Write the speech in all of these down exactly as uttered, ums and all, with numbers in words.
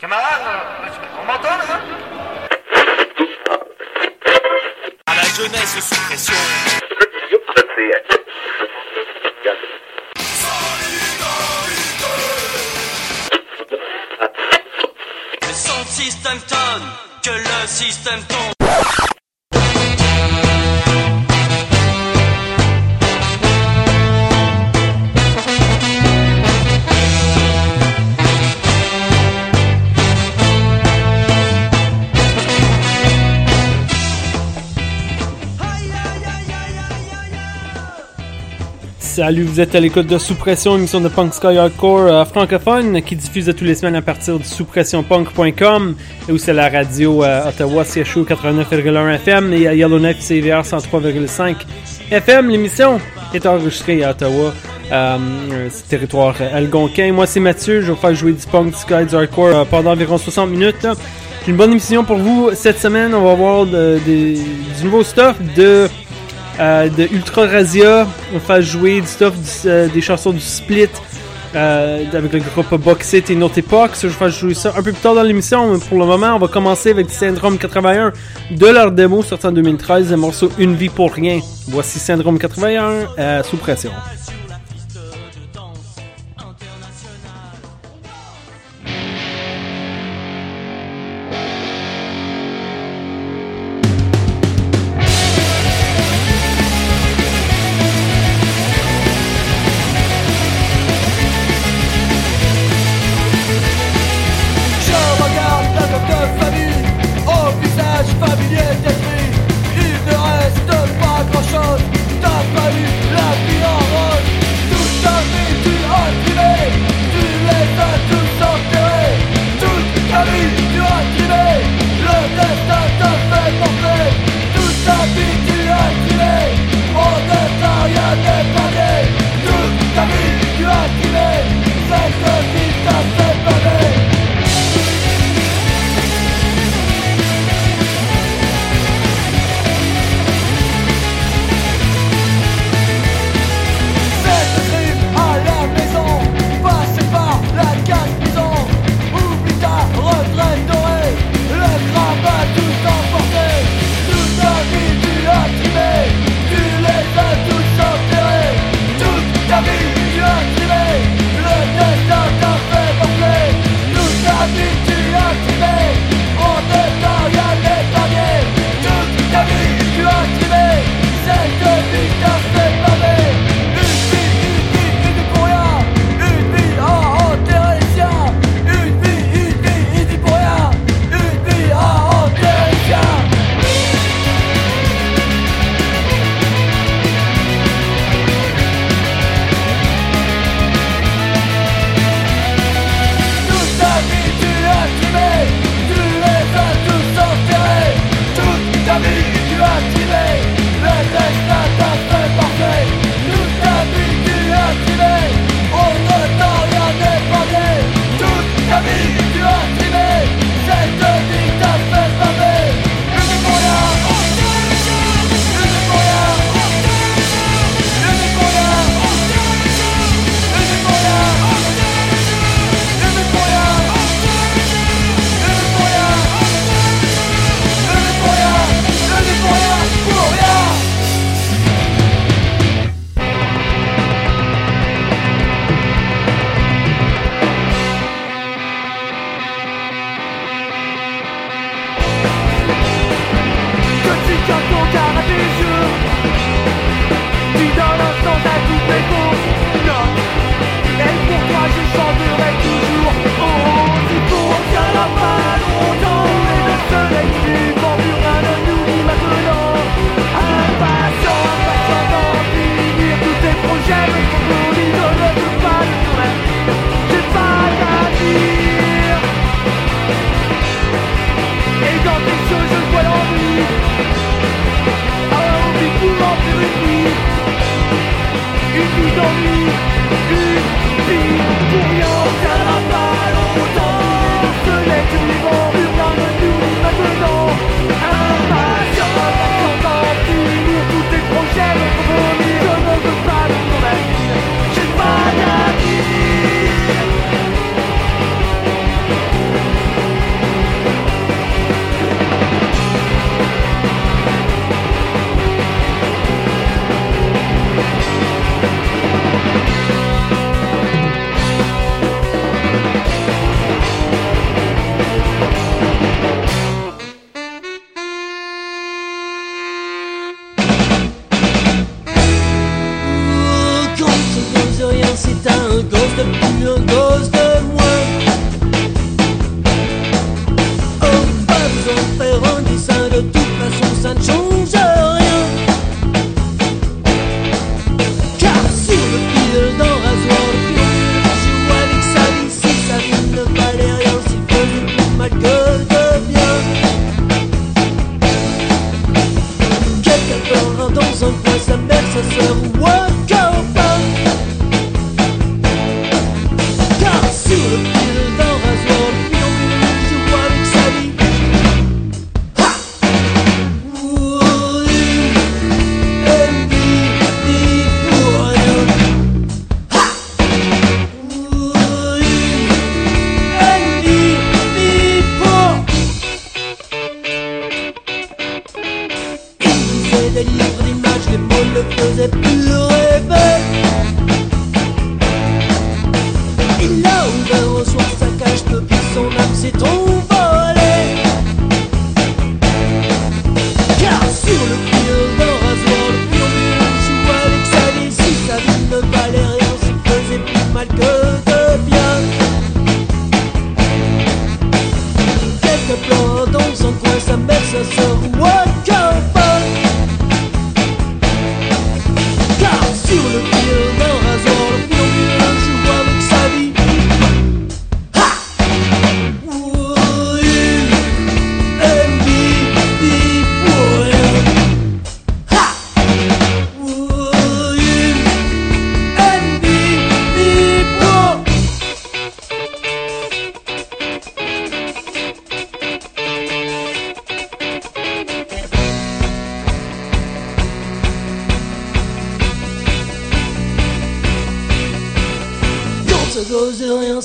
Camarade, on m'entend là? À la jeunesse sous pression. Le son système tonne, que le système tombe. Salut, vous êtes à l'écoute de Sous-Pression, émission de Punk Sky Hardcore euh, francophone qui diffuse tous les semaines à partir du sous pression punk point com et où c'est la radio euh, Ottawa C H U quatre-vingt-neuf virgule un F M et à Yellowknife C V R cent trois virgule cinq F M. L'émission est enregistrée à Ottawa, euh, territoire algonquin. Moi c'est Mathieu, je vais vous faire jouer du Punk Sky, du Hardcore euh, pendant environ soixante minutes. Là. J'ai une bonne émission pour vous cette semaine, on va voir de, de, du nouveau stuff de... Euh, de Ultra Razzia, on fait jouer du stuff du, euh, des chansons du Split euh, avec le groupe Box It et Notepox. Je vais faire jouer ça un peu plus tard dans l'émission, mais pour le moment on va commencer avec Syndrome quatre-vingt-un de leur démo sorti en deux mille treize, le morceau Une vie pour rien. Voici Syndrome quatre-vingt-un euh, sous pression. Pas grand chose, t'as pas vu la vie en rose.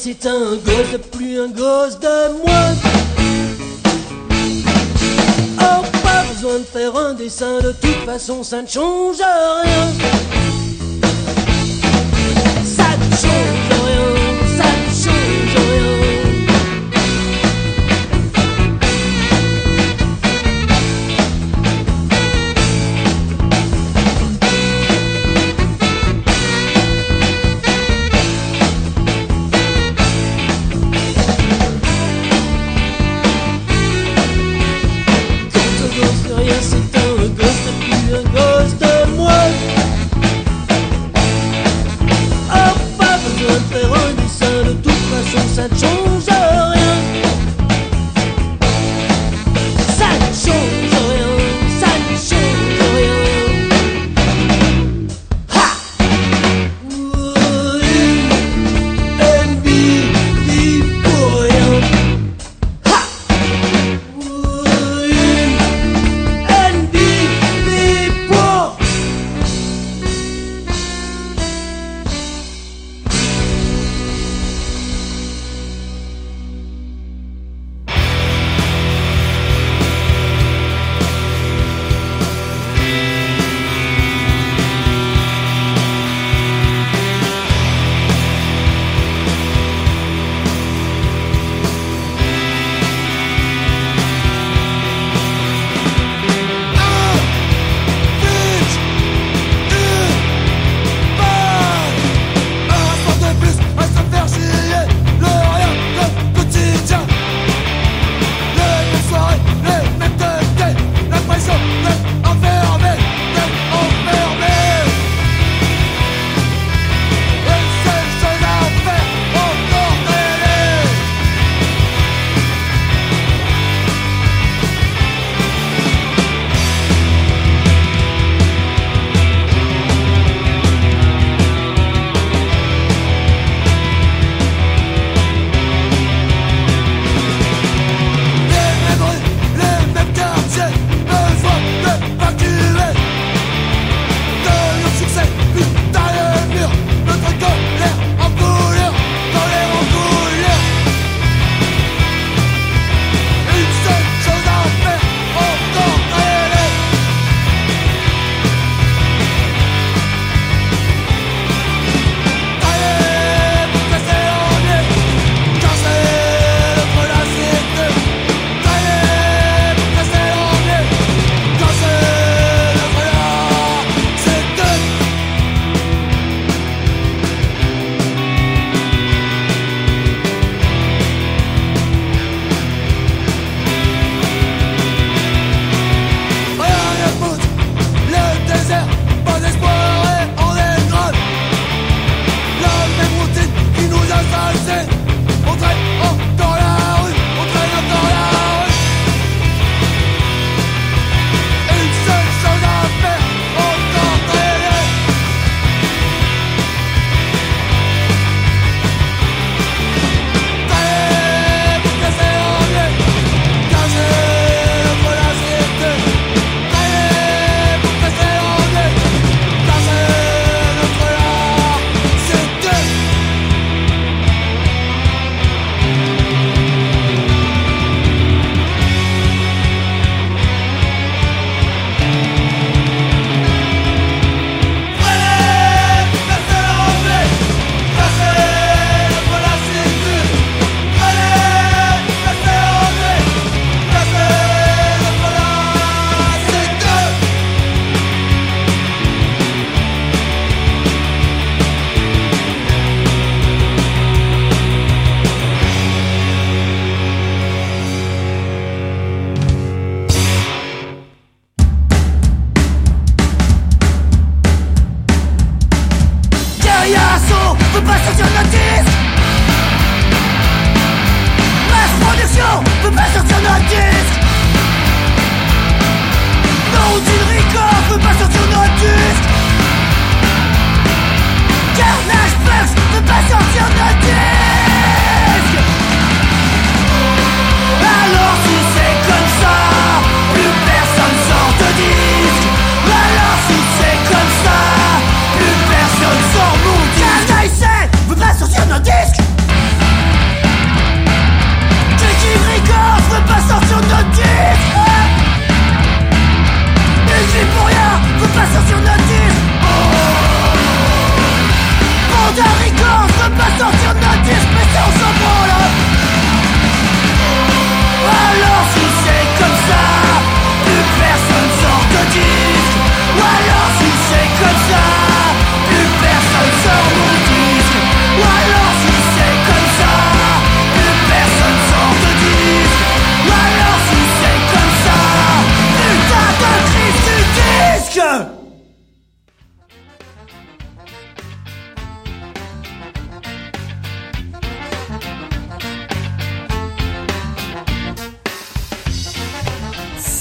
c'est un gosse de plus, un gosse de moins. Oh, pas besoin de faire un dessin, de toute façon ça ne change rien. Ça ne change rien, ça ne change rien.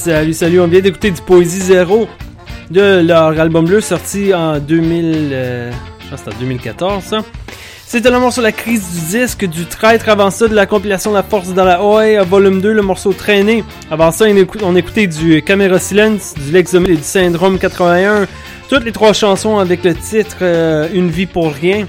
Salut, salut, on vient d'écouter du Poésie Zéro de leur album bleu sorti en deux mille... Euh, je pense que c'était en deux mille quatorze, ça. C'était le morceau La Crise du Disque, du Traître, avant ça, de la compilation La Force dans la O A, volume deux, le morceau Traîné. Avant ça, on écoutait du Camera Silens, du Lexomyl et du Syndrome quatre-vingt-un. Toutes les trois chansons avec le titre euh, Une vie pour rien.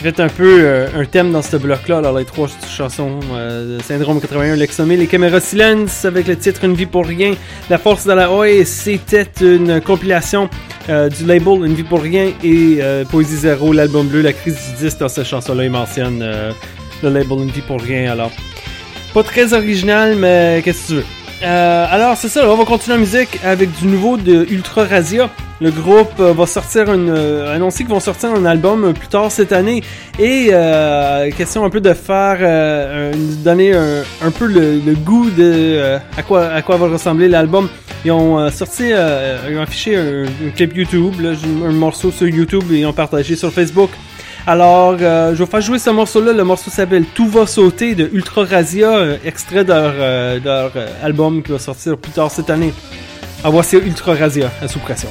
J'ai fait un peu euh, un thème dans ce bloc-là, alors les trois chansons euh, de Syndrome quatre-vingt-un, Lexomyl, les Camera Silence avec le titre Une vie pour rien, La Force dans la Haie, c'était une compilation euh, du label Une vie pour rien et euh, Poésie Zéro, l'album bleu, La Crise du Disque. Dans cette chanson-là, ils mentionnent euh, le label Une vie pour rien, alors pas très original, mais qu'est-ce que tu veux? Euh, alors c'est ça, on va continuer en musique avec du nouveau de Ultra Razzia. Le groupe euh, va sortir une euh, annoncer qu'ils vont sortir un album plus tard cette année et euh, question un peu de faire euh, un, donner un, un peu le, le goût de euh, à quoi à quoi va ressembler l'album. Ils ont euh, sorti euh, ils ont affiché un, un clip YouTube, là, un morceau sur YouTube et ils ont partagé sur Facebook. Alors, euh, je vais faire jouer ce morceau-là. Le morceau s'appelle Tout va sauter de Ultra Razzia, euh, extrait de leur, euh, de leur euh, album qui va sortir plus tard cette année. Alors, voici Ultra Razzia à Sous-Pression.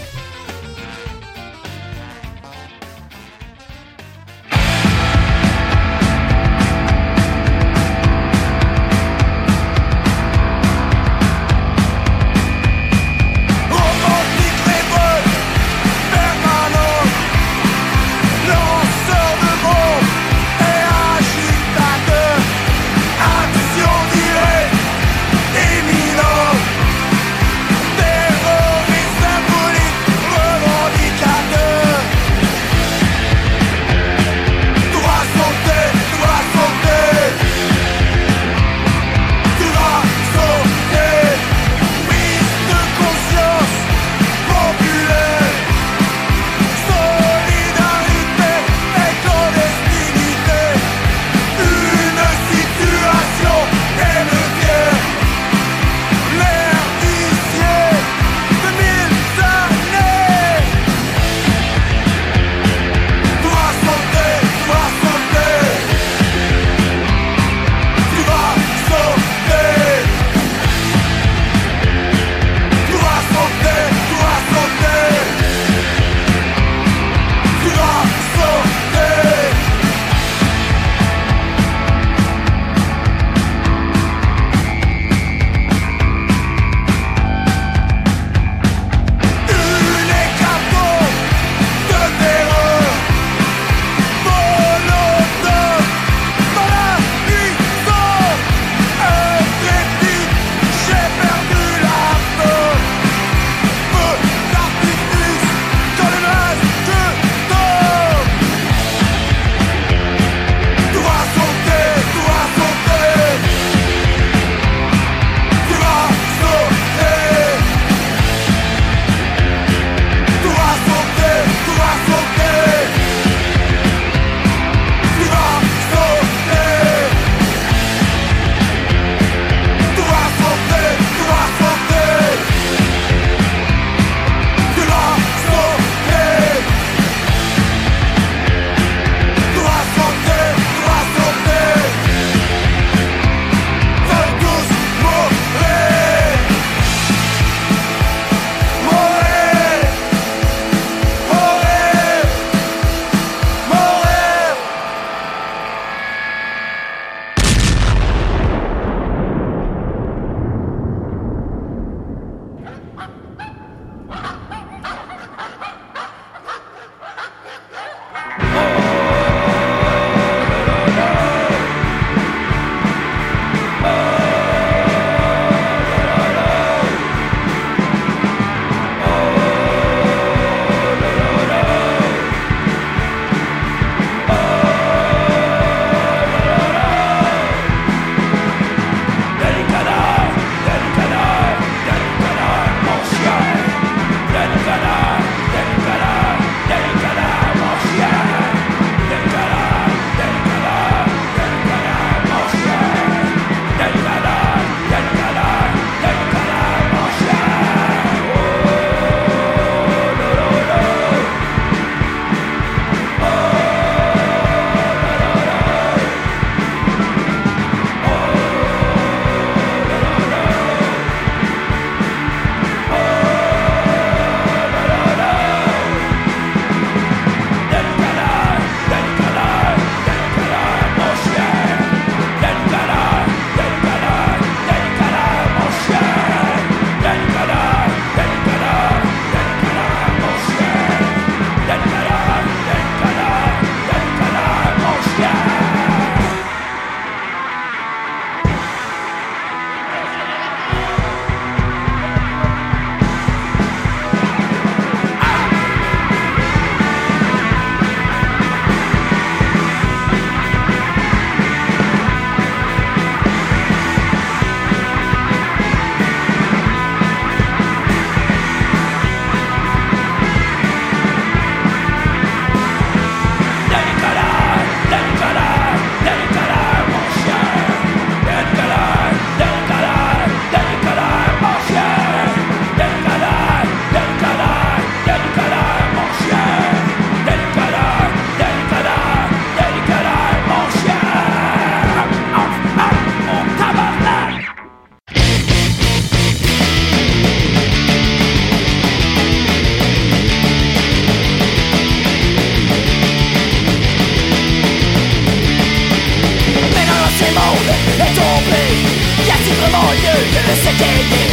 mon lieu de le sécurité.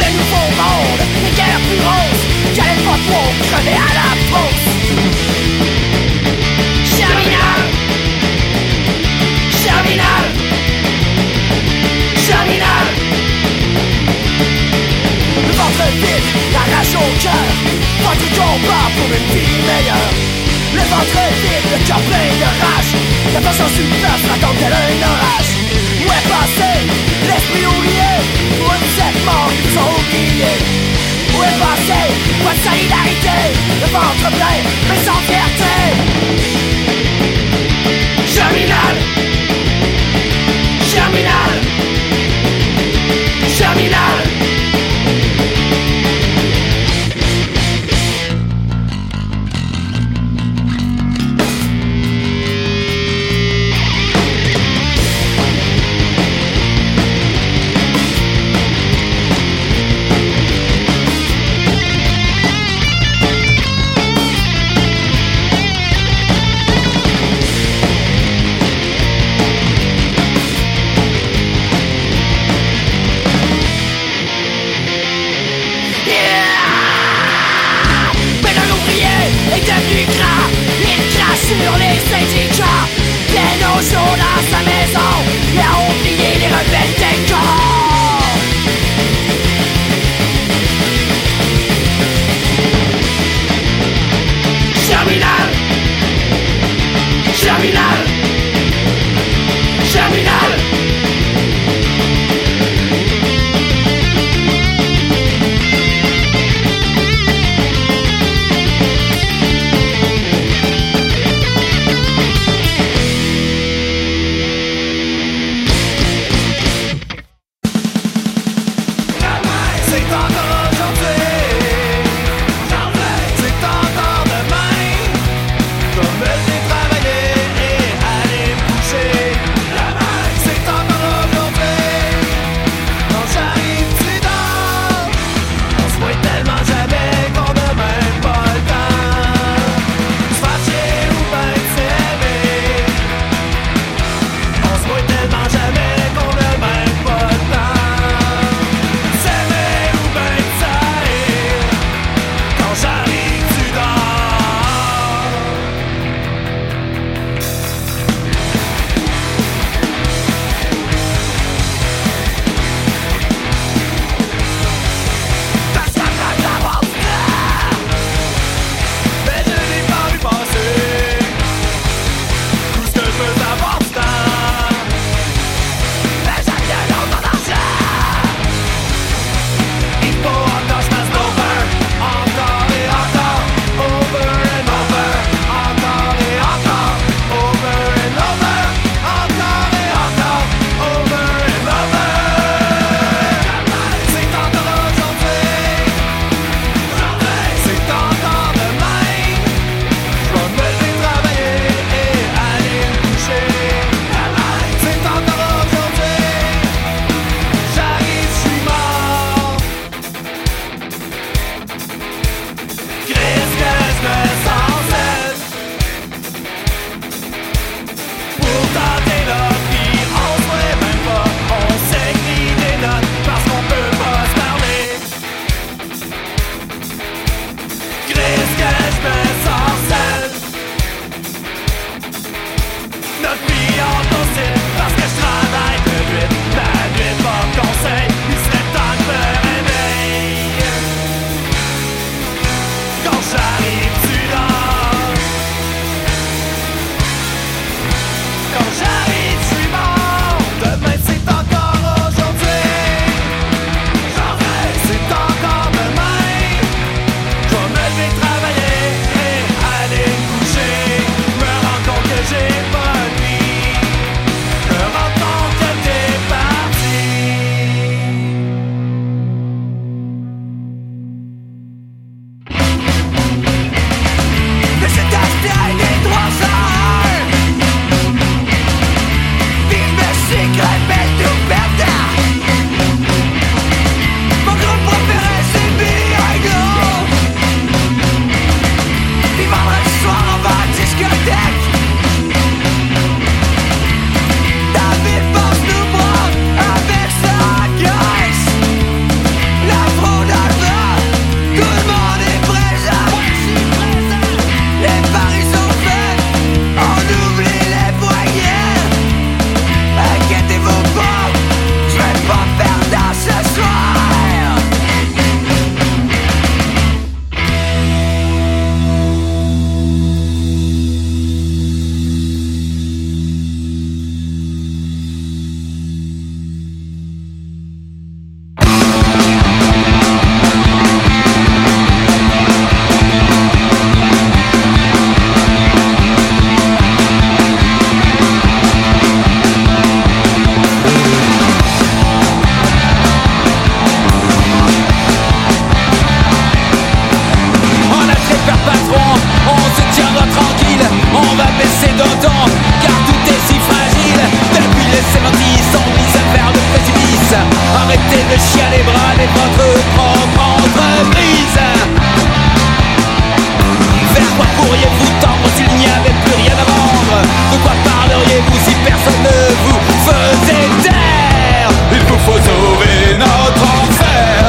Le nouveau monde, une guerre plus rose, qu'elle va trop crever à la fosse. Germinal, Germinal, Germinal. Le ventre vide, la rage au cœur, pas du combat pour une vie meilleure. Le ventre vide, le cœur plein de rage, la passion superbe raconte tel un orage. Où est passé l'esprit oublié? Où est cette mort qui nous a oubliés? Où est passé votre solidarité? Le ventre plein, mais sans fierté. Germinal, Germinal, Germinal. Arrêtez de chier les bras de votre propre entreprise. Vers quoi pourriez-vous tendre s'il n'y avait plus rien à vendre? De quoi parleriez-vous si personne ne vous faisait taire? Il nous faut sauver notre enfer,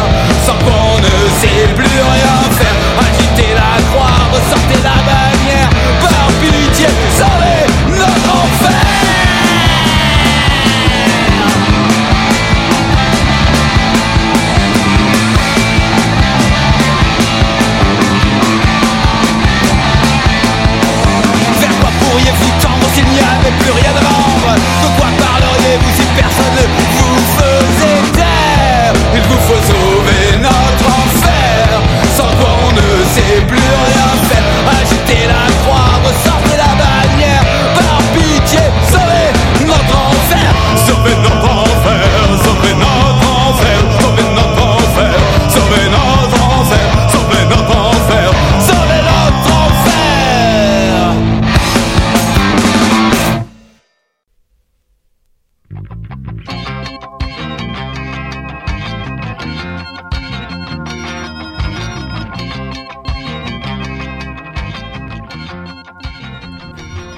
sans qu'on ne sait plus rien faire. Agitez la croix, ressortez la bannière, par pitié, sauvez notre enfer. Vous tendre s'il n'y avait plus rien à vendre? De quoi parleriez-vous si personne vous faisait taire? Il vous faut sauver notre enfer, sans quoi on ne sait plus rien faire. Agitez la croix, ressortez la bannière, par pitié, sauvez notre enfer. Sauvez notre enfer, sauvez notre enfer, sauvez notre enfer, sauvez notre enfer, sauvez notre enfer, sauvez notre enfer.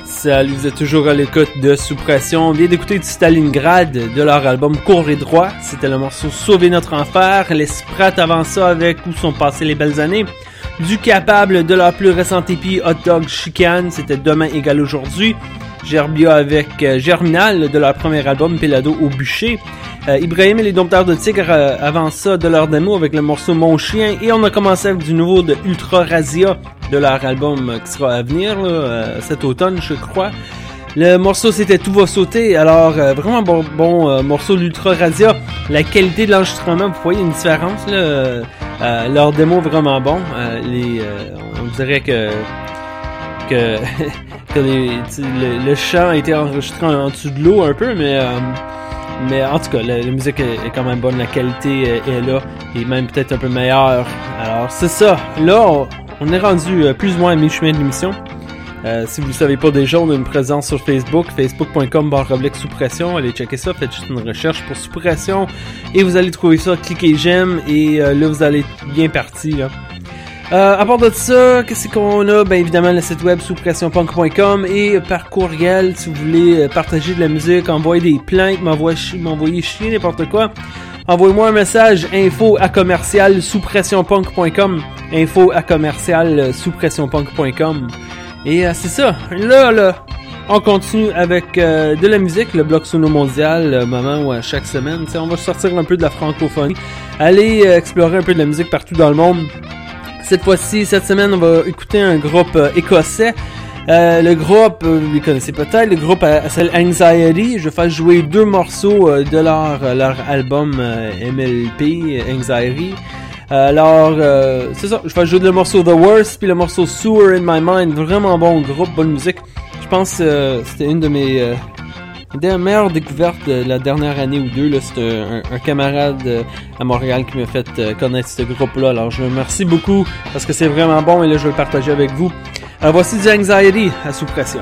Salut, vous êtes toujours à l'écoute de Sous-Pression. On vient d'écouter du Stalingrad de leur album Court et droit. C'était le morceau Sauver notre enfer. Les Sprats avant ça avec Où sont passées les belles années. Du Capable de leur plus récent épi Hot Dog Chicane. C'était Demain égale aujourd'hui. Gerbia avec Germinal de leur premier album Pelado au bûcher. Euh, Ibrahim et les Dompteurs de tigres euh, avant ça de leur démo avec le morceau Mon chien. Et on a commencé avec du nouveau de Ultra Razzia de leur album euh, qui sera à venir là, euh, cet automne je crois. Le morceau c'était Tout va sauter. Alors euh, vraiment bon, bon euh, morceau d'Ultra Razzia. La qualité de l'enregistrement, vous voyez une différence là, euh, euh, leur démo vraiment bon. Euh, les, euh, on dirait que que, que les, le, le chant a été enregistré en, en dessous de l'eau un peu mais... Euh, Mais en tout cas, la, la musique est, est quand même bonne, la qualité est, est là, et même peut-être un peu meilleure. Alors c'est ça, là on, on est rendu euh, plus ou moins à mi-chemin de l'émission. Euh, si vous ne le savez pas déjà, on a une présence sur Facebook, facebook point com slash sous pression. Allez checker ça, faites juste une recherche pour Sous Pression, et vous allez trouver ça, cliquez j'aime, et euh, là vous allez bien parti là. Euh, à part de ça, qu'est-ce qu'on a? Ben évidemment le site web sous pression punk point com et par courriel si vous voulez partager de la musique, envoyer des plaintes, m'envoyer chier, m'envoyer chier n'importe quoi. Envoyez-moi un message info à commercial sous pression punk point com, info à commercial sous pression punk point com. Et euh, c'est ça. Là là, on continue avec euh, de la musique, le bloc sono mondial, euh, moment où à chaque semaine, tu sais, on va sortir un peu de la francophonie, aller euh, explorer un peu de la musique partout dans le monde. Cette fois-ci, cette semaine, on va écouter un groupe euh, écossais. Euh, le groupe, euh, vous les connaissez peut-être, le groupe euh, s'appelle Anxiety. Je vais faire jouer deux morceaux euh, de leur, euh, leur album euh, M L P, euh, Anxiety. Euh, alors, euh, c'est ça, je vais jouer le morceau The Worst, puis le morceau Sewer in My Mind. Vraiment bon groupe, bonne musique. Je pense que euh, c'était une de mes... Euh, Une des meilleures découvertes de la dernière année ou deux, là, c'est un, un camarade euh, à Montréal qui m'a fait euh, connaître ce groupe-là. Alors je vous remercie beaucoup parce que c'est vraiment bon et là je vais le partager avec vous. Alors voici du Anxiety à Sous Pression.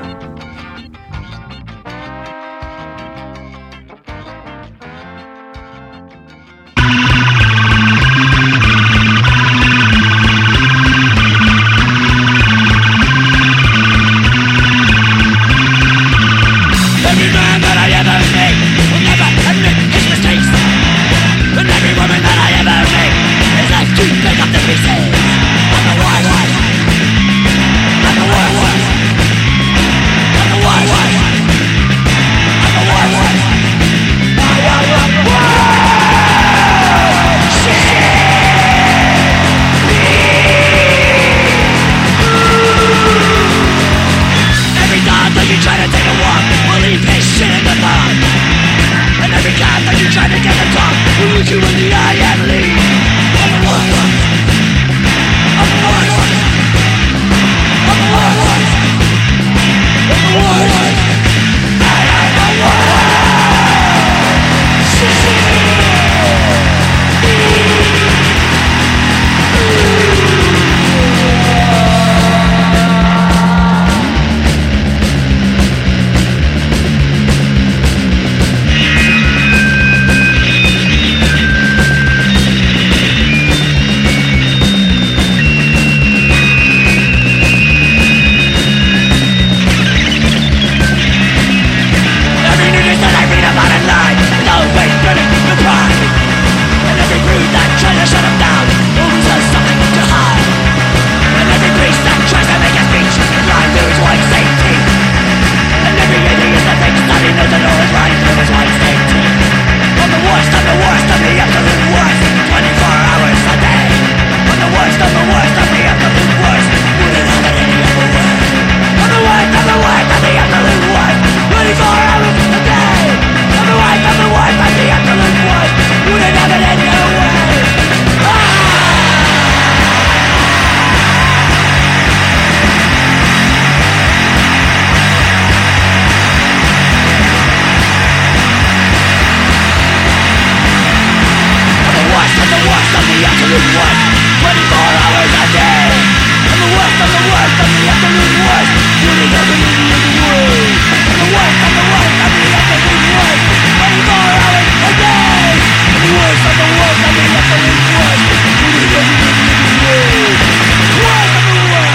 absolute worst, twenty-four hours a day. I'm the worst, I'm the worst, I'm the absolute worst, shooting everything in the world. I'm the worst, I'm the worst, I'm the absolute worst, twenty-four hours a day. I'm the worst, I'm the worst, I'm the absolute worst, shooting everything in the world. Worst, I'm the worst.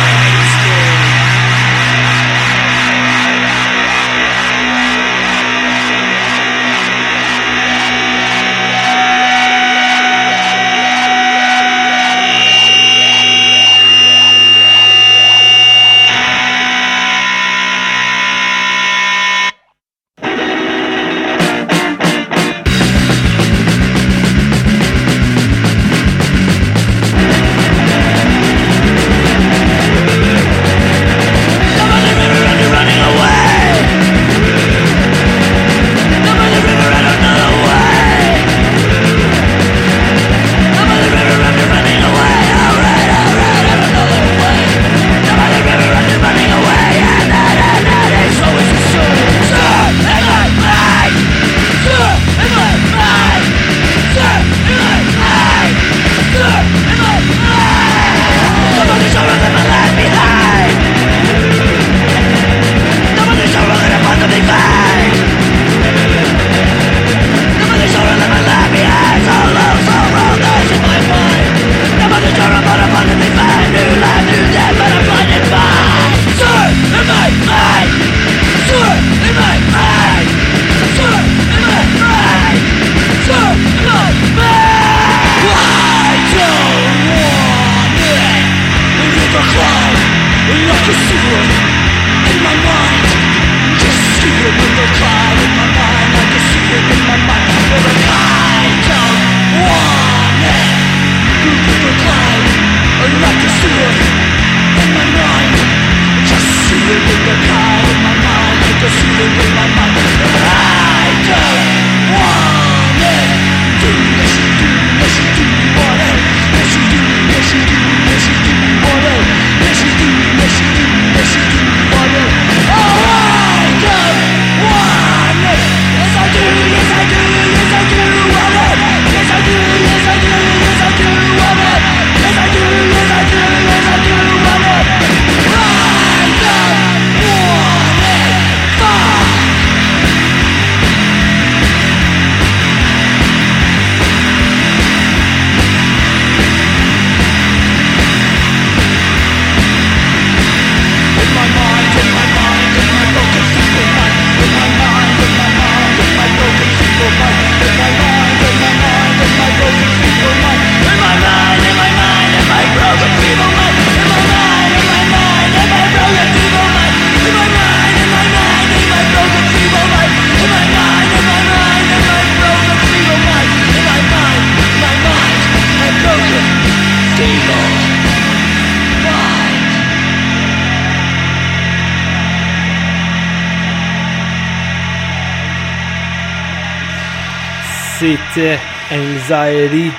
C'était Anxiety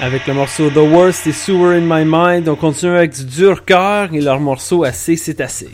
avec le morceau The Worst et Sewer in My Mind. On continue avec du Dur cœur et leur morceau Assez, c'est assez.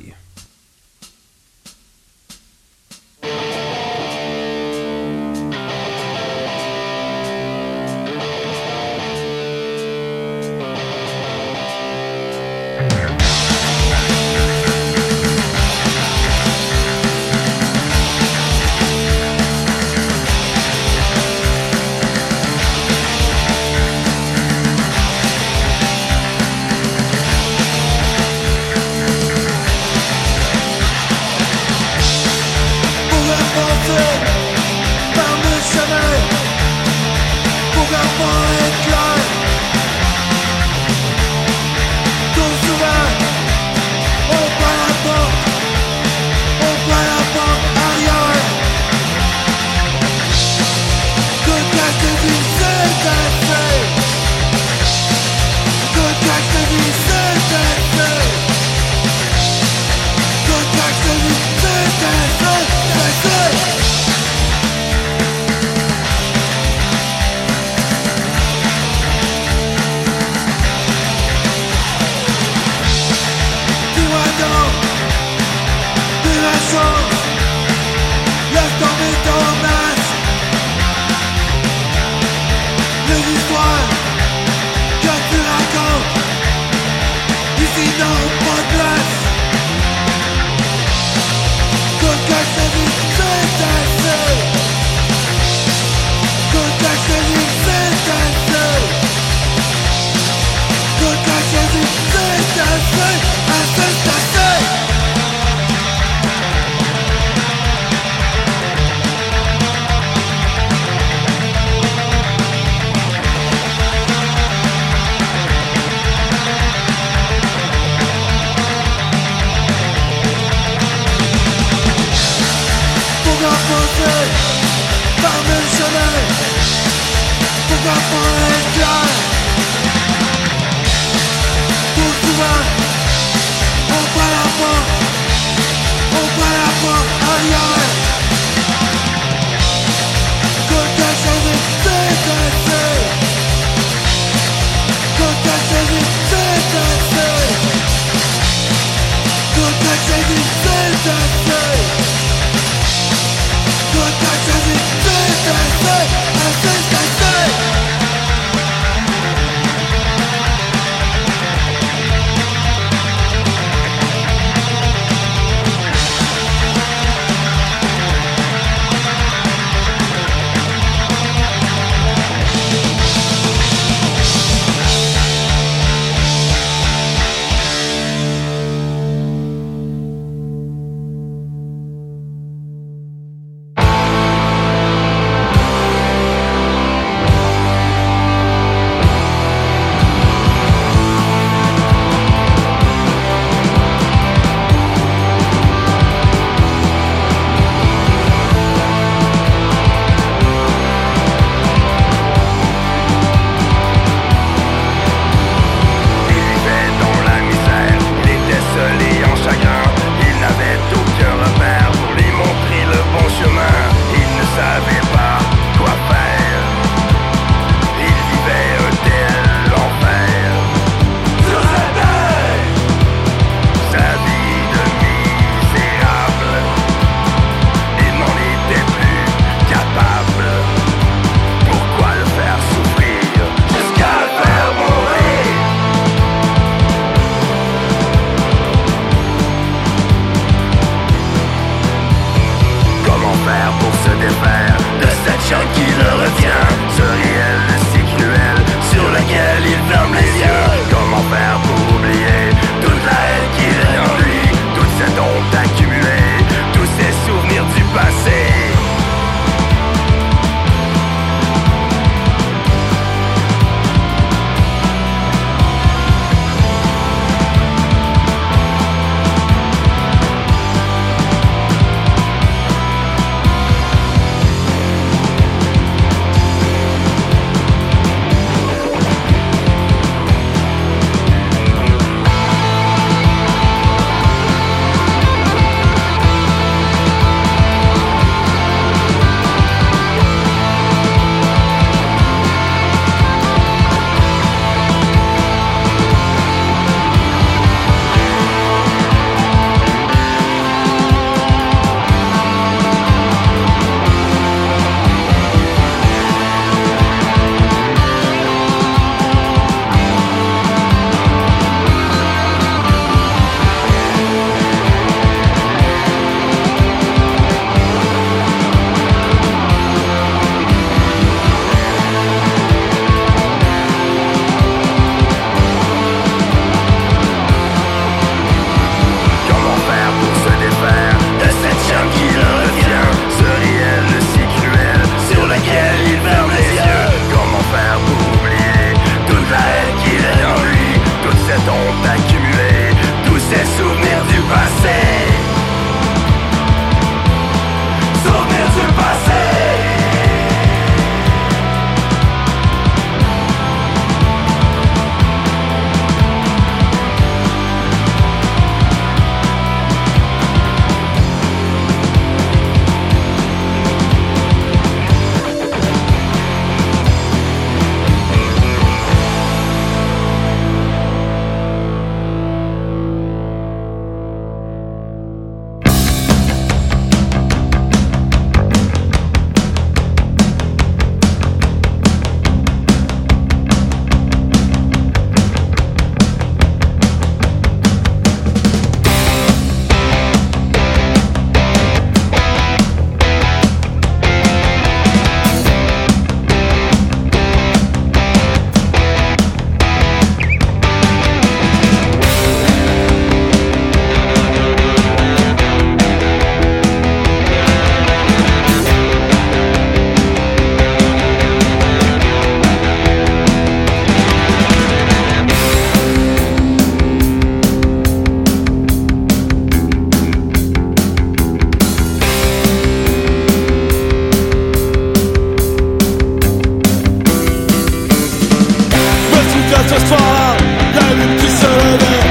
là ce soir-là, la lune qui se levait,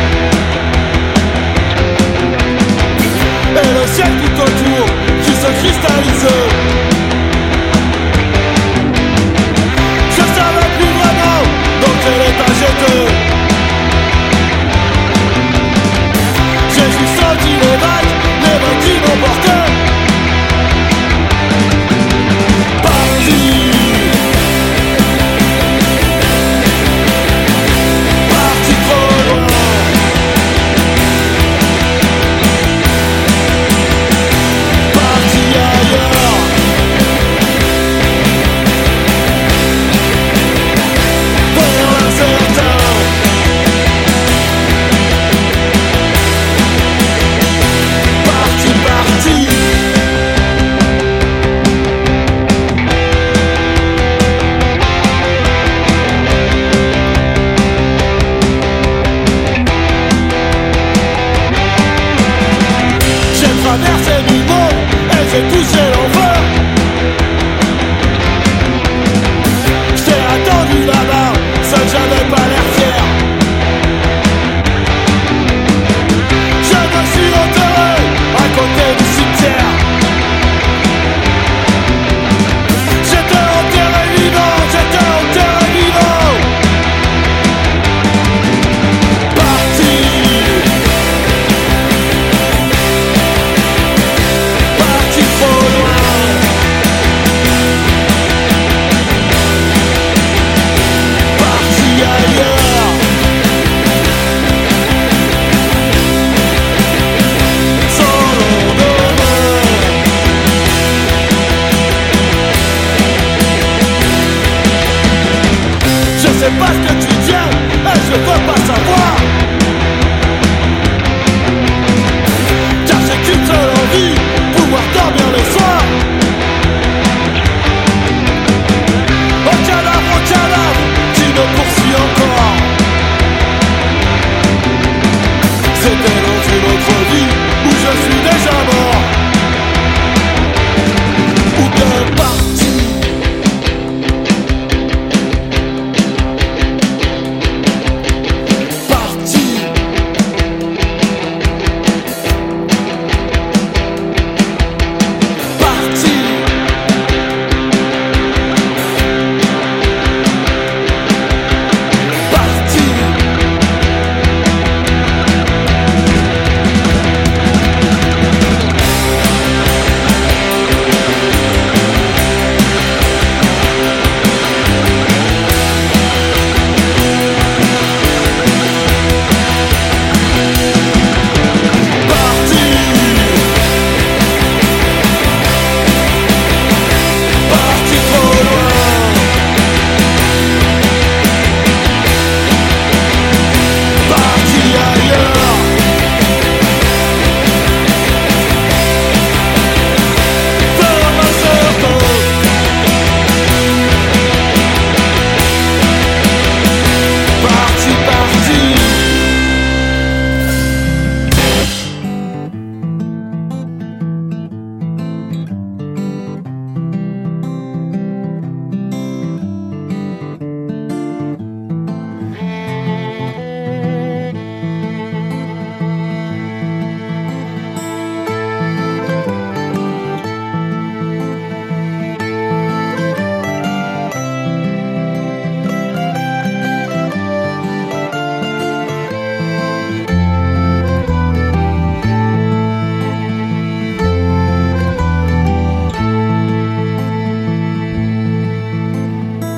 et le ciel tout autour qui se cristallise. J'ai juste senti les vagues, les vagues qui m'emportaient.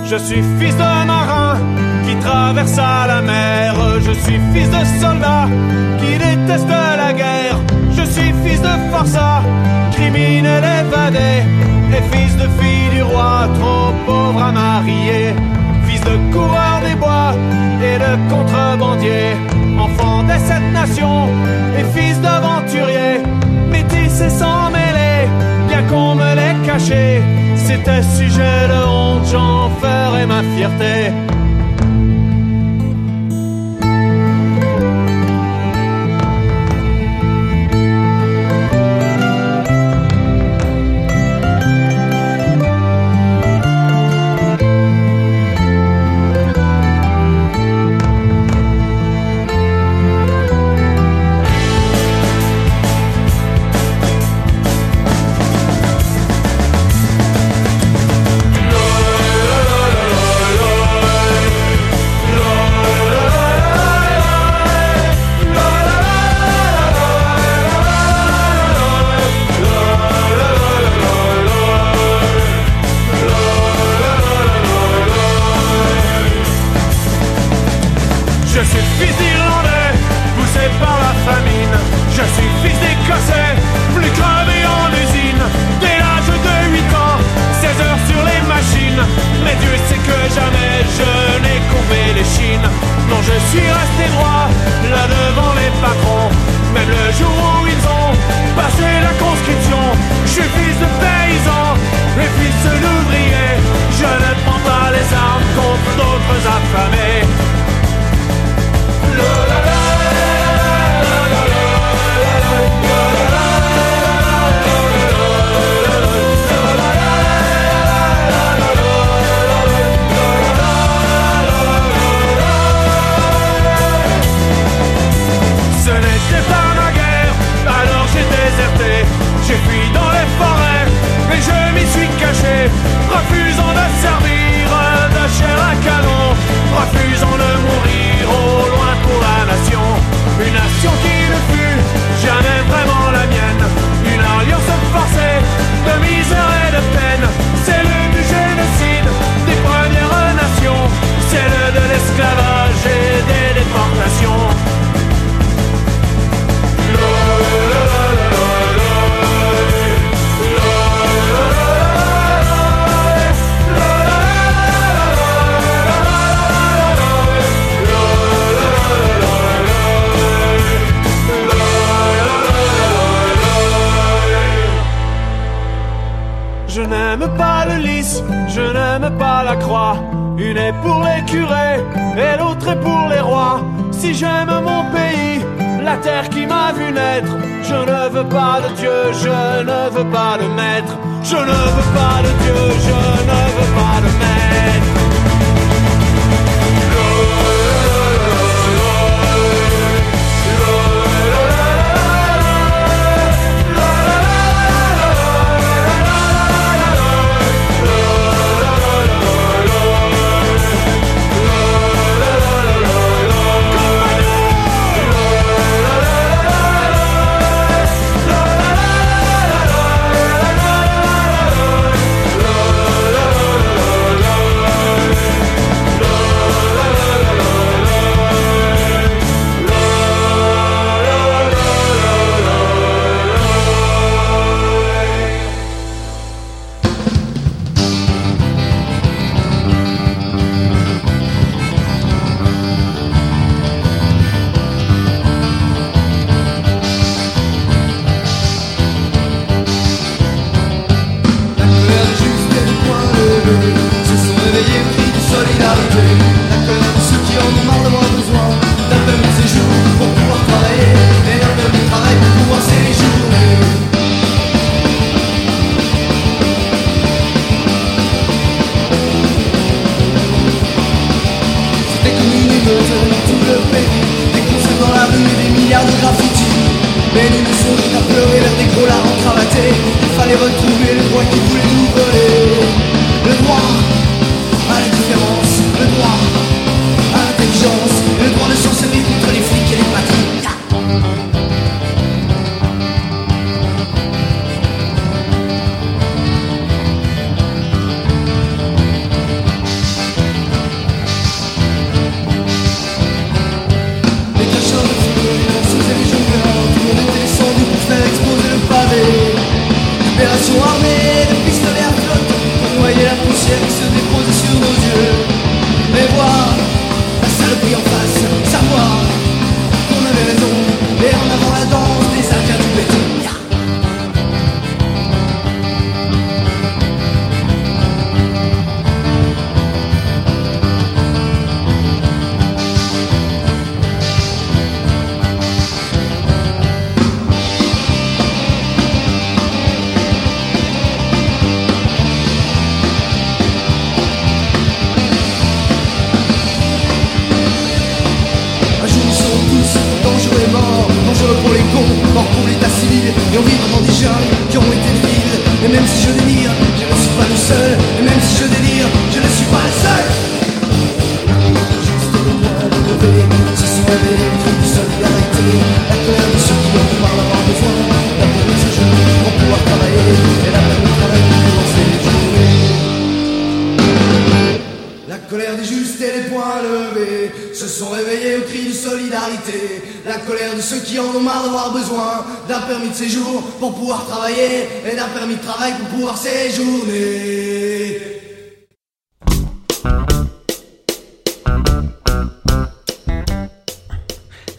Je suis fils de marin qui traversa la mer. Je suis fils de soldat qui déteste la guerre. Je suis fils de forçat, criminel évadé, et fils de fille du roi, trop pauvre à marier. Fils de coureur des bois et de contrebandier, enfant de cette nation et fils d'aventurier. Métis et sans mêlée, bien qu'on me l'ait caché, c'était sujet de honte, j'en ferai ma fierté. Une est pour les curés et l'autre est pour les rois. Si j'aime mon pays, la terre qui m'a vu naître, je ne veux pas de Dieu, je ne veux pas de maître. Je ne veux pas de Dieu, je ne veux pas de maître.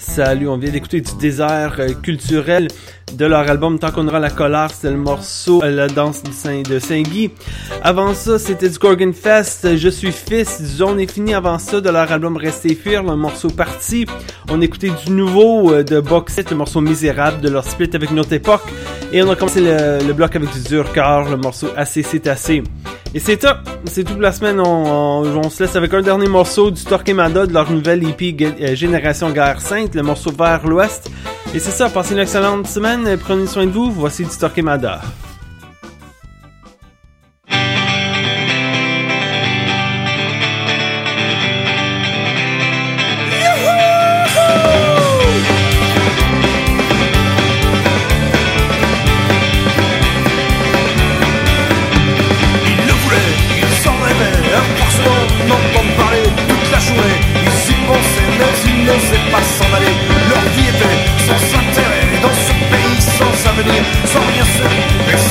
Salut, on vient d'écouter du Désert culturel de leur album Tant qu'on aura la colère, c'est le morceau La danse de Saint-Guy. Avant ça, c'était du Gorgonfest, Je suis fils, Zone infinie. Avant ça, de leur album Rester fuir, le morceau Parti. On écoutait du nouveau de Box It, le morceau Misérable de leur split avec Notepox. Et on a commencé le, le bloc avec du Dur cœur, le morceau Assez c'est assez. Et c'est ça, c'est tout pour la semaine, on, on, on se laisse avec un dernier morceau du Torquemada de leur nouvelle E P euh, Génération Guerre Sainte, le morceau Vers l'Ouest. Et c'est ça, passez une excellente semaine, prenez soin de vous, voici du Torquemada. Leur vie était sans intérêt dans ce pays sans avenir, sans rien se...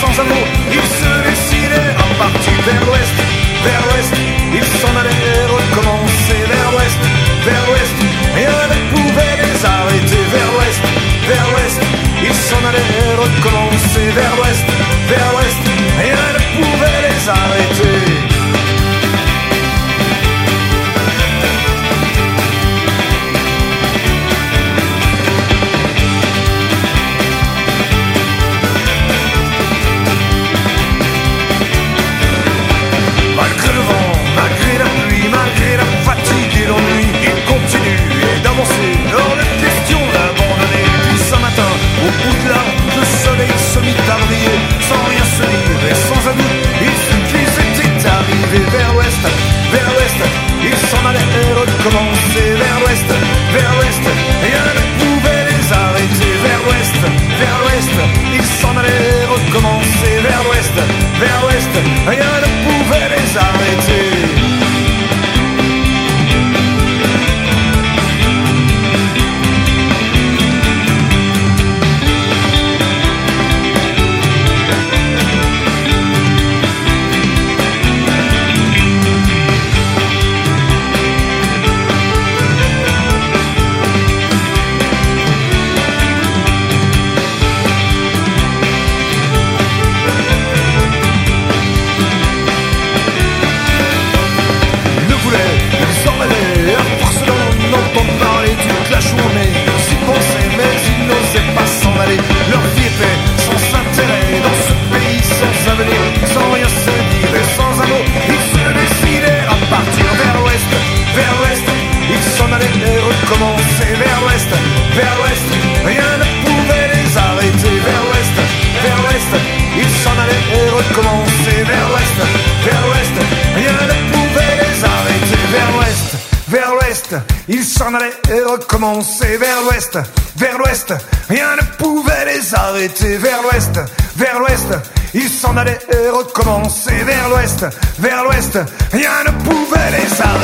geste, ils s'en allaient et recommençaient vers l'ouest, vers l'ouest, rien ne pouvait les arrêter, vers l'ouest, vers l'ouest, ils s'en allaient et recommençaient vers l'ouest, vers l'ouest, rien ne pouvait les arrêter.